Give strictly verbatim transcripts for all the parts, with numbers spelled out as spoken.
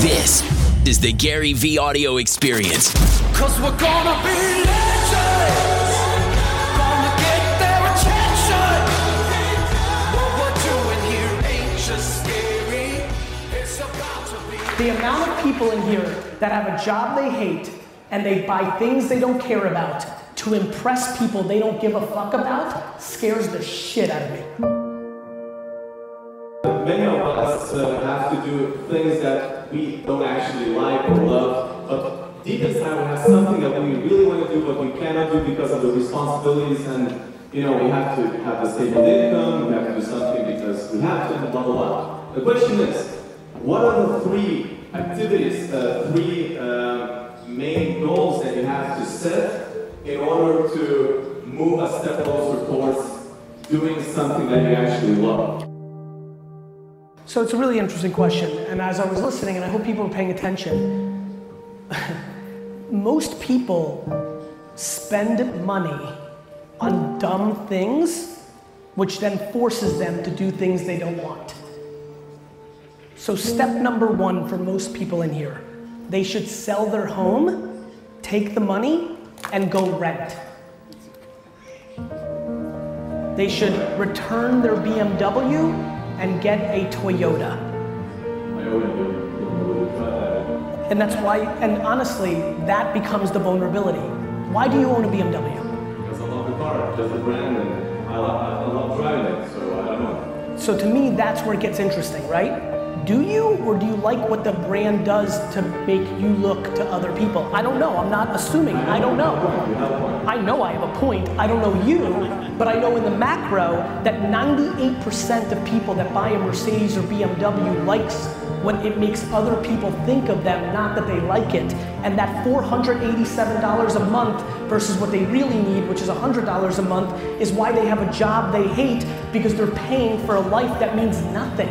This is the Gary V audio experience. 'Cause we're gonna be legends. Gonna get their attention. What we're doing here ain't just scary. It's about to be. The amount of people in here that have a job they hate and they buy things they don't care about to impress people they don't give a fuck about scares the shit out of me. Many of us uh, have to do things that we don't actually like or love, but deep inside we have something that we really want to do but we cannot do because of the responsibilities and, you know, we have to have a stable income, we have to do something because we have to, and blah, blah, blah. The question is, what are the three activities, uh, three uh, main goals that you have to set in order to move a step closer towards doing something that you actually love? So it's a really interesting question, and as I was listening, and I hope people are paying attention, most people spend money on dumb things, which then forces them to do things they don't want. So step number one for most people in here, they should sell their home, take the money, and go rent. They should return their B M W, and get a Toyota. And that's why, and honestly, that becomes the vulnerability. Why do you own a B M W? Because I love the car, just the brand, and I love, I love driving it, so I don't know. So to me, that's where it gets interesting, right? Do you, or do you like what the brand does to make you look to other people? I don't know, I'm not assuming, I don't know. I know I have a point, I don't know you. But I know in the macro that ninety-eight percent of people that buy a Mercedes or B M W likes when it makes other people think of them, not that they like it. And that four hundred eighty-seven dollars a month versus what they really need, which is one hundred dollars a month, is why they have a job they hate, because they're paying for a life that means nothing.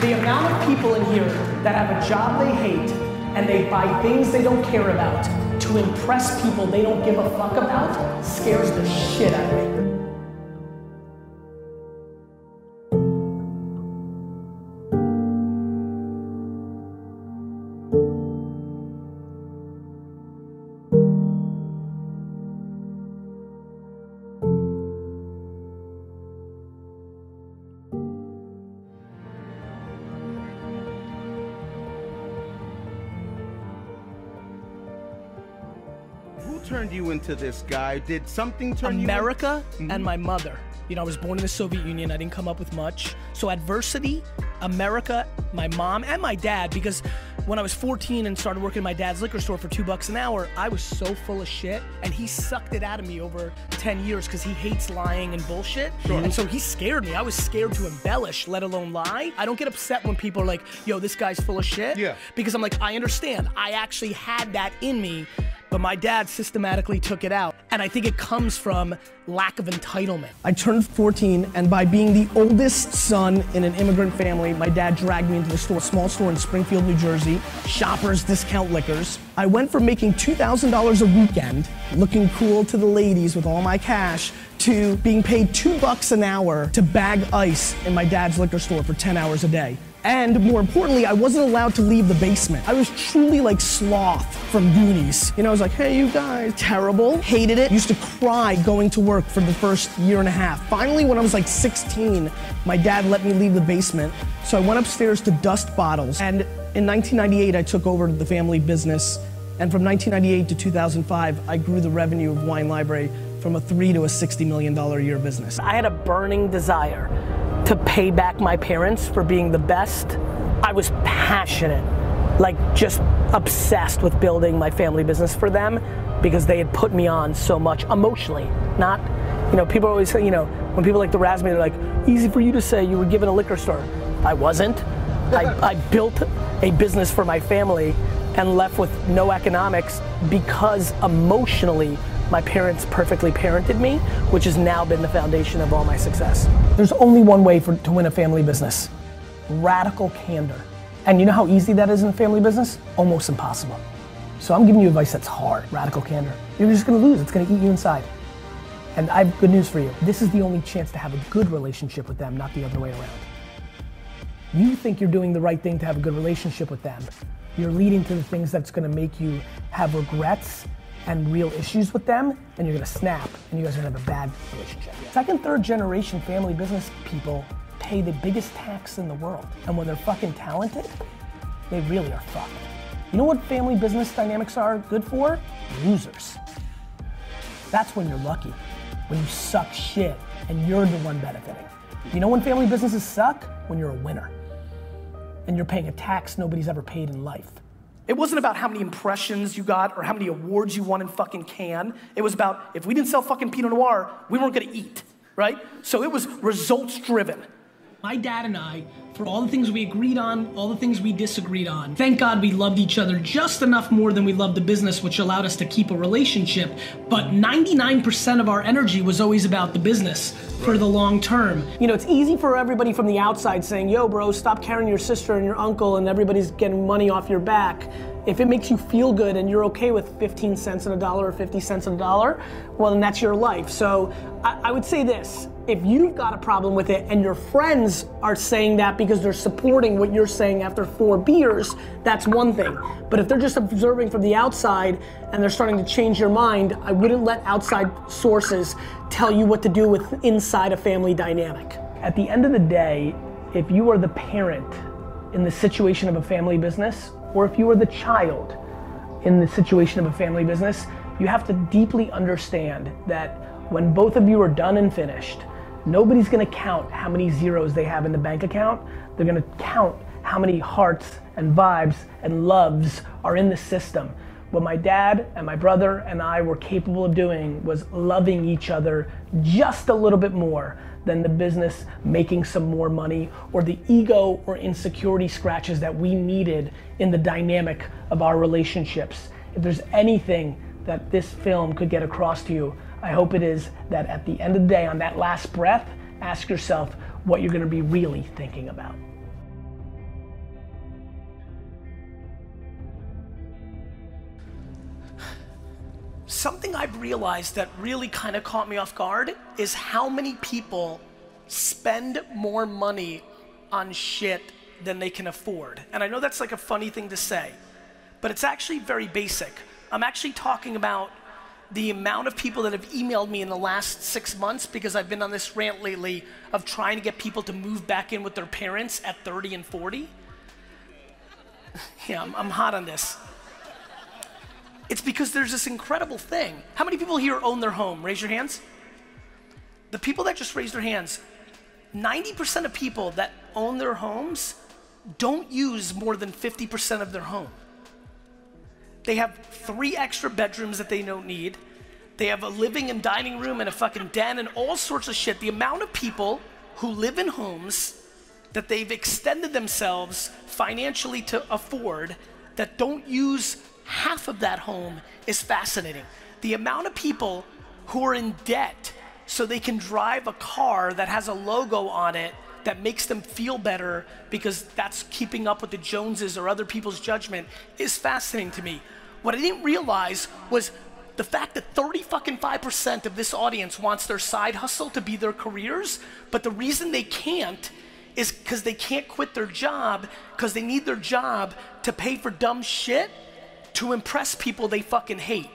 The amount of people in here that have a job they hate and they buy things they don't care about to impress people they don't give a fuck about scares the shit out of me. Turned you into this guy? Did something turn America you into? And my mother. You know, I was born in the Soviet Union. I didn't come up with much. So adversity, America, my mom, and my dad, because when I was fourteen and started working at my dad's liquor store for two bucks an hour, I was so full of shit, and he sucked it out of me over ten years because he hates lying and bullshit. Sure. And so he scared me. I was scared to embellish, let alone lie. I don't get upset when people are like, yo, this guy's full of shit. Yeah. Because I'm like, I understand. I actually had that in me. But my dad systematically took it out. And I think it comes from lack of entitlement. I turned fourteen, and by being the oldest son in an immigrant family, my dad dragged me into the store, small store in Springfield, New Jersey, Shoppers Discount Liquors. I went from making two thousand dollars a weekend, looking cool to the ladies with all my cash, to being paid two bucks an hour to bag ice in my dad's liquor store for ten hours a day. And more importantly, I wasn't allowed to leave the basement. I was truly like Sloth from Goonies. You know, I was like, hey, you guys, terrible, hated it. Used to cry going to work for the first year and a half. Finally, when I was like sixteen, my dad let me leave the basement. So I went upstairs to dust bottles. And in nineteen ninety-eight, I took over the family business. And from nineteen ninety-eight to two thousand five, I grew the revenue of Wine Library from a three to a sixty million dollars a year business. I had a burning desire to pay back my parents for being the best. I was passionate, like just obsessed with building my family business for them because they had put me on so much emotionally. Not, you know, people always say, you know, when people like to razz me, they're like, easy for you to say you were given a liquor store. I wasn't. I, I built a business for my family and left with no economics because emotionally my parents perfectly parented me, which has now been the foundation of all my success. There's only one way for, to win a family business. Radical candor. And you know how easy that is in a family business? Almost impossible. So I'm giving you advice that's hard, radical candor. You're just gonna lose, it's gonna eat you inside. And I have good news for you. This is the only chance to have a good relationship with them, not the other way around. You think you're doing the right thing to have a good relationship with them. You're leading to the things that's gonna make you have regrets and real issues with them, and you're gonna snap, and you guys are gonna have a bad relationship. Second, third generation family business people pay the biggest tax in the world, and when they're fucking talented, they really are fucked. You know what family business dynamics are good for? Losers. That's when you're lucky, when you suck shit, and you're the one benefiting. You know when family businesses suck? When you're a winner. And you're paying a tax nobody's ever paid in life. It wasn't about how many impressions you got or how many awards you won in fucking Cannes. It was about, if we didn't sell fucking Pinot Noir, we weren't gonna eat, right? So it was results driven. My dad and I, for all the things we agreed on, all the things we disagreed on, thank God we loved each other just enough more than we loved the business, which allowed us to keep a relationship. But ninety-nine percent of our energy was always about the business for the long term. You know, it's easy for everybody from the outside saying, yo, bro, stop carrying your sister and your uncle and everybody's getting money off your back. If it makes you feel good and you're okay with fifteen cents on a dollar or fifty cents on a dollar, well, then that's your life. So I, I would say this. If you've got a problem with it and your friends are saying that because they're supporting what you're saying after four beers, that's one thing. But if they're just observing from the outside and they're starting to change your mind, I wouldn't let outside sources tell you what to do with inside a family dynamic. At the end of the day, if you are the parent in the situation of a family business, or if you are the child in the situation of a family business, you have to deeply understand that when both of you are done and finished, nobody's gonna count how many zeros they have in the bank account. They're gonna count how many hearts and vibes and loves are in the system. What my dad and my brother and I were capable of doing was loving each other just a little bit more than the business making some more money or the ego or insecurity scratches that we needed in the dynamic of our relationships. If there's anything that this film could get across to you, I hope it is that at the end of the day, on that last breath, ask yourself what you're gonna be really thinking about. Something I've realized that really kind of caught me off guard is how many people spend more money on shit than they can afford. And I know that's like a funny thing to say, but it's actually very basic. I'm actually talking about the amount of people that have emailed me in the last six months because I've been on this rant lately of trying to get people to move back in with their parents at thirty and forty. Yeah, I'm, I'm hot on this. It's because there's this incredible thing. How many people here own their home? Raise your hands. The people that just raised their hands, ninety percent of people that own their homes don't use more than fifty percent of their home. They have three extra bedrooms that they don't need. They have a living and dining room and a fucking den and all sorts of shit. The amount of people who live in homes that they've extended themselves financially to afford that don't use half of that home is fascinating. The amount of people who are in debt so they can drive a car that has a logo on it that makes them feel better because that's keeping up with the Joneses or other people's judgment is fascinating to me. What I didn't realize was the fact that thirty fucking five percent of this audience wants their side hustle to be their careers, but the reason they can't is because they can't quit their job because they need their job to pay for dumb shit to impress people they fucking hate.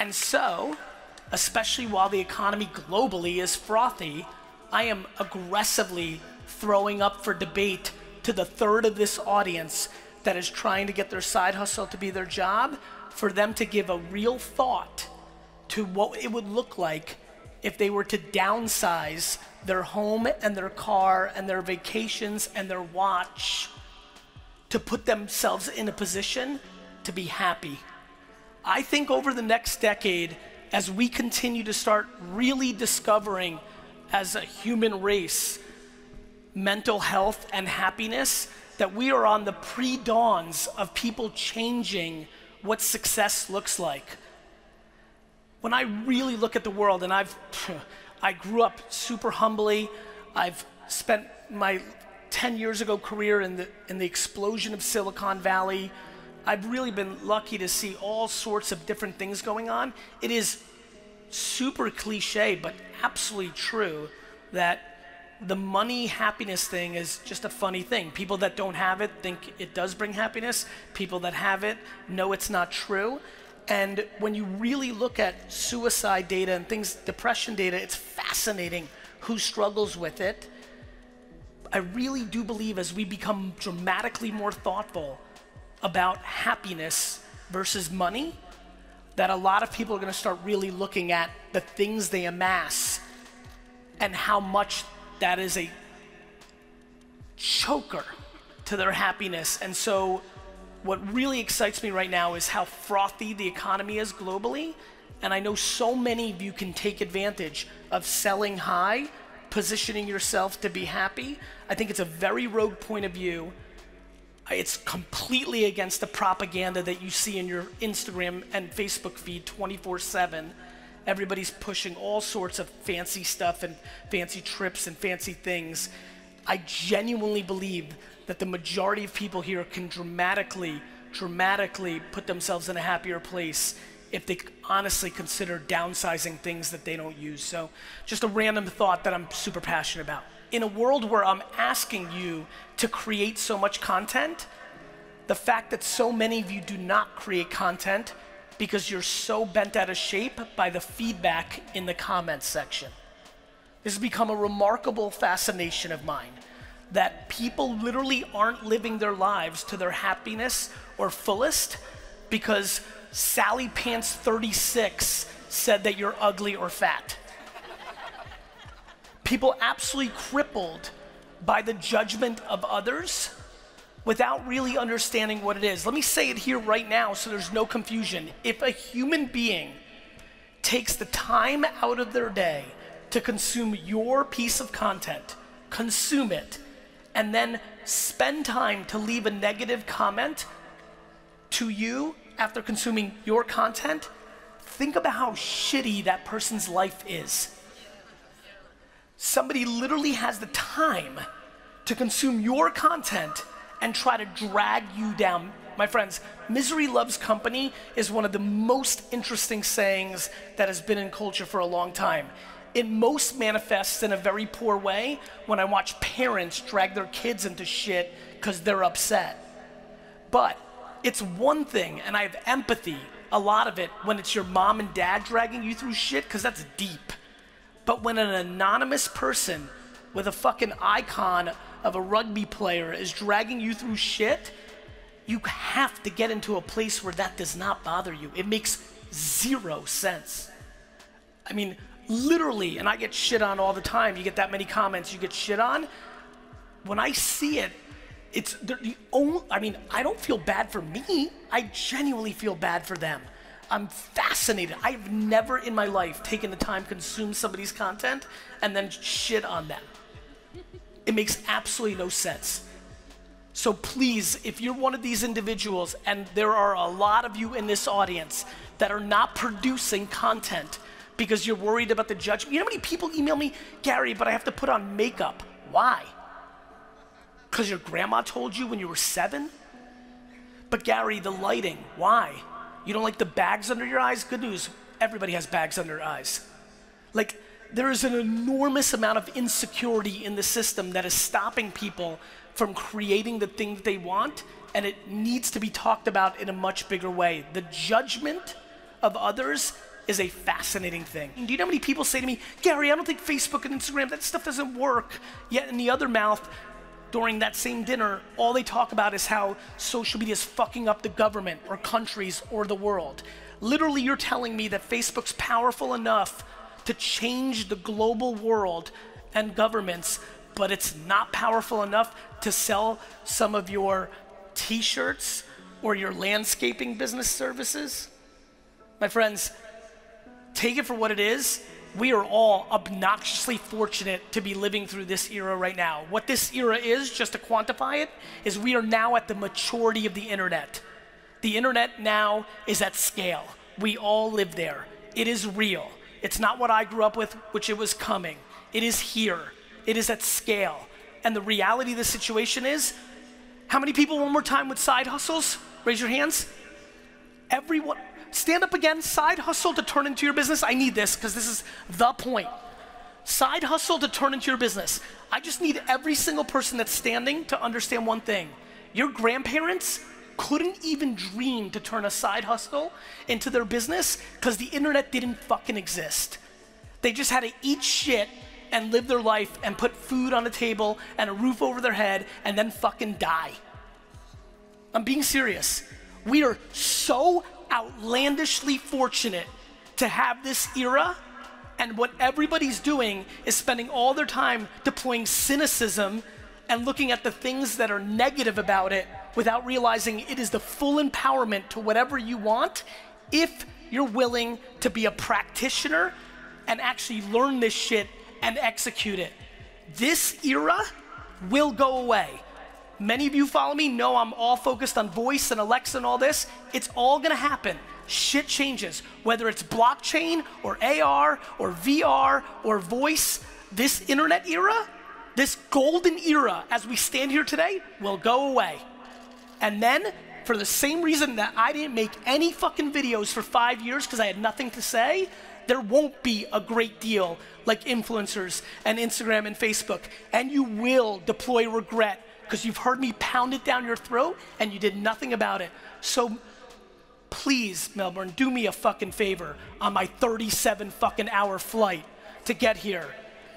And so, especially while the economy globally is frothy, I am aggressively throwing up for debate to the third of this audience that is trying to get their side hustle to be their job, for them to give a real thought to what it would look like if they were to downsize their home and their car and their vacations and their watch to put themselves in a position to be happy. I think over the next decade, as we continue to start really discovering as a human race, mental health and happiness, that we are on the pre-dawns of people changing what success looks like. When I really look at the world, and I've, I grew up super humbly, I've spent my ten years ago career in the, in the explosion of Silicon Valley, I've really been lucky to see all sorts of different things going on. It is super cliche, but absolutely true, that the money happiness thing is just a funny thing. People that don't have it think it does bring happiness. People that have it know it's not true. And when you really look at suicide data and things, depression data, it's fascinating who struggles with it. I really do believe as we become dramatically more thoughtful about happiness versus money, that a lot of people are gonna start really looking at the things they amass and how much that is a choker to their happiness. And so what really excites me right now is how frothy the economy is globally. And I know so many of you can take advantage of selling high, positioning yourself to be happy. I think it's a very rogue point of view. It's completely against the propaganda that you see in your Instagram and Facebook feed twenty-four seven. Everybody's pushing all sorts of fancy stuff and fancy trips and fancy things. I genuinely believe that the majority of people here can dramatically, dramatically put themselves in a happier place if they honestly consider downsizing things that they don't use. So just a random thought that I'm super passionate about. In a world where I'm asking you to create so much content, the fact that so many of you do not create content because you're so bent out of shape by the feedback in the comments section. This has become a remarkable fascination of mine, that people literally aren't living their lives to their happiness or fullest because Sally Pants thirty-six said that you're ugly or fat. People absolutely crippled by the judgment of others without really understanding what it is. Let me say it here right now so there's no confusion. If a human being takes the time out of their day to consume your piece of content, consume it, and then spend time to leave a negative comment to you after consuming your content, think about how shitty that person's life is. Somebody literally has the time to consume your content and try to drag you down. My friends, misery loves company is one of the most interesting sayings that has been in culture for a long time. It most manifests in a very poor way when I watch parents drag their kids into shit because they're upset. But it's one thing, and I have empathy, a lot of it, when it's your mom and dad dragging you through shit, because that's deep. But when an anonymous person with a fucking icon of a rugby player is dragging you through shit, you have to get into a place where that does not bother you. It makes zero sense. I mean, literally, and I get shit on all the time. You get that many comments, you get shit on. When I see it, it's the only, I mean, I don't feel bad for me. I genuinely feel bad for them. I'm fascinated. I've never in my life taken the time to consume somebody's content and then shit on them. It makes absolutely no sense. So please, if you're one of these individuals, and there are a lot of you in this audience that are not producing content because you're worried about the judgment. You know how many people email me, Gary, but I have to put on makeup. Why? Because your grandma told you when you were seven? But Gary, the lighting, why? You don't like the bags under your eyes? Good news, everybody has bags under their eyes. Like, there is an enormous amount of insecurity in the system that is stopping people from creating the thing that they want, and it needs to be talked about in a much bigger way. The judgment of others is a fascinating thing. Do you know how many people say to me, Gary, I don't think Facebook and Instagram, that stuff doesn't work. Yet in the other mouth, during that same dinner, all they talk about is how social media is fucking up the government or countries or the world. Literally, you're telling me that Facebook's powerful enough to change the global world and governments, but it's not powerful enough to sell some of your t-shirts or your landscaping business services? My friends, take it for what it is. We are all obnoxiously fortunate to be living through this era right now. What this era is, just to quantify it, is we are now at the maturity of the internet. The internet now is at scale. We all live there. It is real. It's not what I grew up with, which it was coming. It is here. It is at scale. And the reality of the situation is, how many people one more time with side hustles? Raise your hands. Everyone, stand up again. Side hustle to turn into your business. I need this because this is the point. Side hustle to turn into your business. I just need every single person that's standing to understand one thing. Your grandparents couldn't even dream to turn a side hustle into their business because the internet didn't fucking exist. They just had to eat shit and live their life and put food on the table and a roof over their head and then fucking die. I'm being serious. We are so outlandishly fortunate to have this era, and what everybody's doing is spending all their time deploying cynicism and looking at the things that are negative about it without realizing it is the full empowerment to whatever you want if you're willing to be a practitioner and actually learn this shit and execute it. This era will go away. Many of you follow me know I'm all focused on voice and Alexa and all this. It's all gonna happen. Shit changes. Whether it's blockchain or A R or V R or voice, this internet era, this golden era as we stand here today will go away. And then, for the same reason that I didn't make any fucking videos for five years because I had nothing to say, there won't be a great deal like influencers and Instagram and Facebook. And you will deploy regret because you've heard me pound it down your throat and you did nothing about it. So please, Melbourne, do me a fucking favor on my thirty-seven fucking hour flight to get here.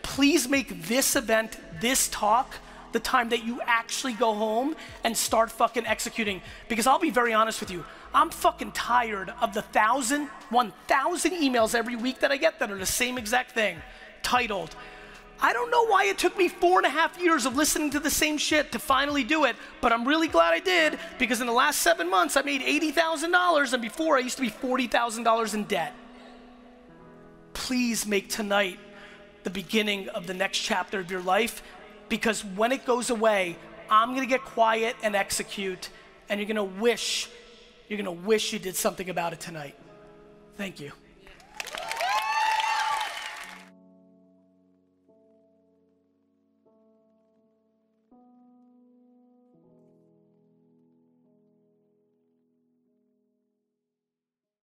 Please make this event, this talk, the time that you actually go home and start fucking executing. Because I'll be very honest with you, I'm fucking tired of the thousand, one thousand emails every week that I get that are the same exact thing, titled, I don't know why it took me four and a half years of listening to the same shit to finally do it, but I'm really glad I did because in the last seven months I made eighty thousand dollars and before I used to be forty thousand dollars in debt. Please make tonight the beginning of the next chapter of your life, because when it goes away, I'm gonna get quiet and execute, and you're gonna wish, you're gonna wish you did something about it tonight. Thank you.